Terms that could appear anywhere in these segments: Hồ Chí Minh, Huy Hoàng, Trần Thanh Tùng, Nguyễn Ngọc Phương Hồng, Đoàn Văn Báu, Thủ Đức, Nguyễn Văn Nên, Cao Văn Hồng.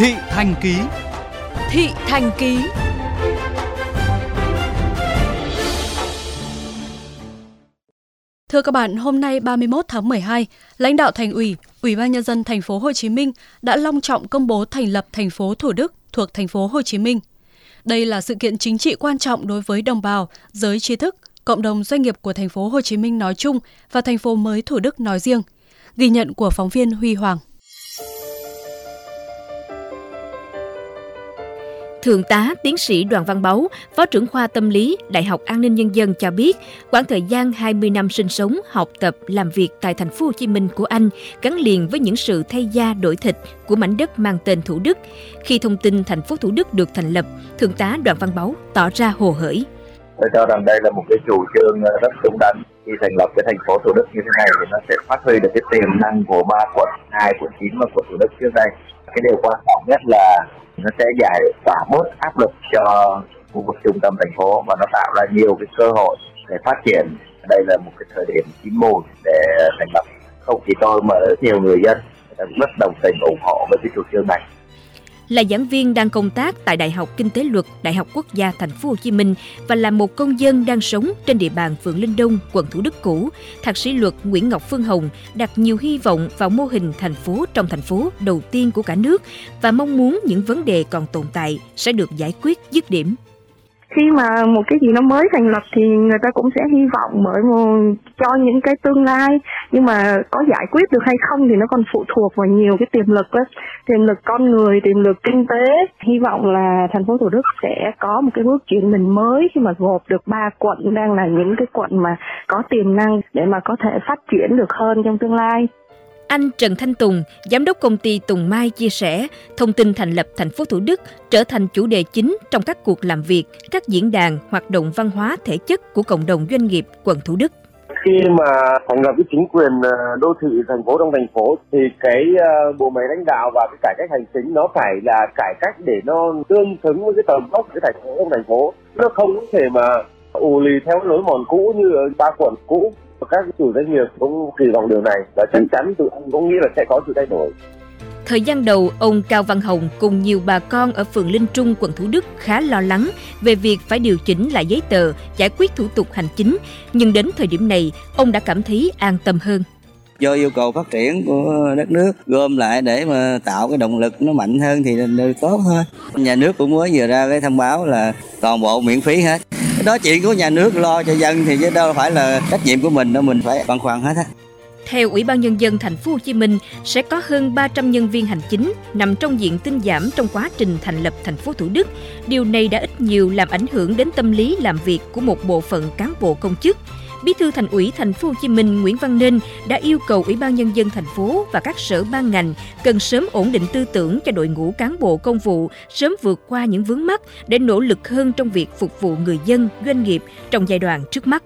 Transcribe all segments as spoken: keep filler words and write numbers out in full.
Thị Thành Ký. Thị Thành Ký. Thưa các bạn, hôm nay ba mươi mốt tháng mười hai, lãnh đạo Thành ủy, Ủy ban nhân dân thành phố Hồ Chí Minh đã long trọng công bố thành lập thành phố Thủ Đức thuộc thành phố Hồ Chí Minh. Đây là sự kiện chính trị quan trọng đối với đồng bào, giới trí thức, cộng đồng doanh nghiệp của thành phố Hồ Chí Minh nói chung và thành phố mới Thủ Đức nói riêng. Ghi nhận của phóng viên Huy Hoàng. Thượng tá tiến sĩ Đoàn Văn Báu, Phó trưởng khoa Tâm lý, Đại học An ninh Nhân dân cho biết, quãng thời gian hai mươi năm sinh sống, học tập, làm việc tại thành phố Hồ Chí Minh của anh gắn liền với những sự thay da đổi thịt của mảnh đất mang tên Thủ Đức. Khi thông tin thành phố Thủ Đức được thành lập, Thượng tá Đoàn Văn Báu tỏ ra hồ hởi. Tôi cho rằng đây là một cái chủ trương rất đúng đắn. Khi thành lập cái thành phố Thủ Đức như thế này thì nó sẽ phát huy được cái tiềm năng của ba quận, hai quận chín và quận Thủ Đức trước đây. Cái điều quan trọng nhất là nó sẽ giải tỏa bớt áp lực cho khu vực trung tâm thành phố và nó tạo ra nhiều cái cơ hội để phát triển. Đây là một cái thời điểm chín mùi để thành lập. Không chỉ tôi mà nhiều người dân cũng rất đồng tình ủng hộ với cái chủ trương này. Là giảng viên đang công tác tại Đại học Kinh tế Luật, Đại học Quốc gia Thành phố Hồ Chí Minh và là một công dân đang sống trên địa bàn phường Linh Đông, quận Thủ Đức cũ, thạc sĩ luật Nguyễn Ngọc Phương Hồng đặt nhiều hy vọng vào mô hình thành phố trong thành phố đầu tiên của cả nước và mong muốn những vấn đề còn tồn tại sẽ được giải quyết dứt điểm. Khi mà một cái gì nó mới thành lập thì người ta cũng sẽ hy vọng mở cho những cái tương lai, nhưng mà có giải quyết được hay không thì nó còn phụ thuộc vào nhiều cái tiềm lực ấy. Tiềm lực con người, tiềm lực kinh tế. Hy vọng là thành phố Thủ Đức sẽ có một cái bước chuyển mình mới khi mà gộp được ba quận đang là những cái quận mà có tiềm năng để mà có thể phát triển được hơn trong tương lai. Anh Trần Thanh Tùng, giám đốc công ty Tùng Mai chia sẻ, thông tin thành lập thành phố Thủ Đức trở thành chủ đề chính trong các cuộc làm việc, các diễn đàn, hoạt động văn hóa thể chất của cộng đồng doanh nghiệp quận Thủ Đức. Khi mà thành lập cái chính quyền đô thị thành phố trong thành phố thì cái bộ máy lãnh đạo và cái cải cách hành chính nó phải là cải cách để nó tương xứng với cái tầm vóc của thành phố trong thành phố. Nó không thể mà ù lì theo lối mòn cũ như ba quận cũ. Các chủ doanh nghiệp cũng kỳ vọng điều này và chắc chắn tụi anh cũng nghĩ là sẽ có sự thay đổi. Thời gian đầu, ông Cao Văn Hồng cùng nhiều bà con ở phường Linh Trung, quận Thủ Đức khá lo lắng về việc phải điều chỉnh lại giấy tờ, giải quyết thủ tục hành chính. Nhưng đến thời điểm này, ông đã cảm thấy an tâm hơn. Do yêu cầu phát triển của đất nước gom lại để mà tạo cái động lực nó mạnh hơn thì đều tốt thôi. Nhà nước cũng mới vừa ra cái thông báo là toàn bộ miễn phí hết. Đó chuyện của nhà nước lo cho dân thì chứ đâu phải là trách nhiệm của mình đâu, mình phải băn khoăn hết á. Theo Ủy ban Nhân dân Thành phố Hồ Chí Minh, sẽ có hơn ba trăm nhân viên hành chính nằm trong diện tinh giảm trong quá trình thành lập Thành phố Thủ Đức. Điều này đã ít nhiều làm ảnh hưởng đến tâm lý làm việc của một bộ phận cán bộ công chức. Bí thư Thành ủy Thành phố Hồ Chí Minh Nguyễn Văn Nên đã yêu cầu Ủy ban Nhân dân thành phố và các sở ban ngành cần sớm ổn định tư tưởng cho đội ngũ cán bộ công vụ, sớm vượt qua những vướng mắc để nỗ lực hơn trong việc phục vụ người dân, doanh nghiệp trong giai đoạn trước mắt.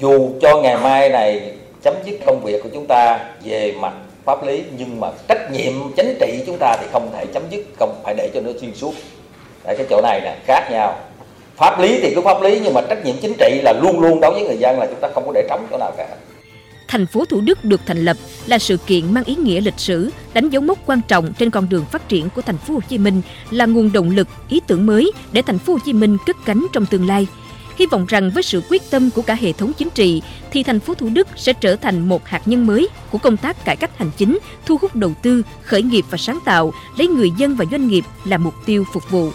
Dù cho ngày mai này chấm dứt công việc của chúng ta về mặt pháp lý, nhưng mà trách nhiệm chính trị chúng ta thì không thể chấm dứt, không phải để cho nó xuyên suốt. Đấy, cái chỗ này là khác nhau. Pháp lý thì cứ pháp lý, nhưng mà trách nhiệm chính trị là luôn luôn đối với người dân, là chúng ta không có để trống chỗ nào cả. Thành phố Thủ Đức được thành lập là sự kiện mang ý nghĩa lịch sử, đánh dấu mốc quan trọng trên con đường phát triển của Thành phố Hồ Chí Minh, là nguồn động lực, ý tưởng mới để Thành phố Hồ Chí Minh cất cánh trong tương lai. Hy vọng rằng với sự quyết tâm của cả hệ thống chính trị thì thành phố Thủ Đức sẽ trở thành một hạt nhân mới của công tác cải cách hành chính, thu hút đầu tư, khởi nghiệp và sáng tạo, lấy người dân và doanh nghiệp là mục tiêu phục vụ.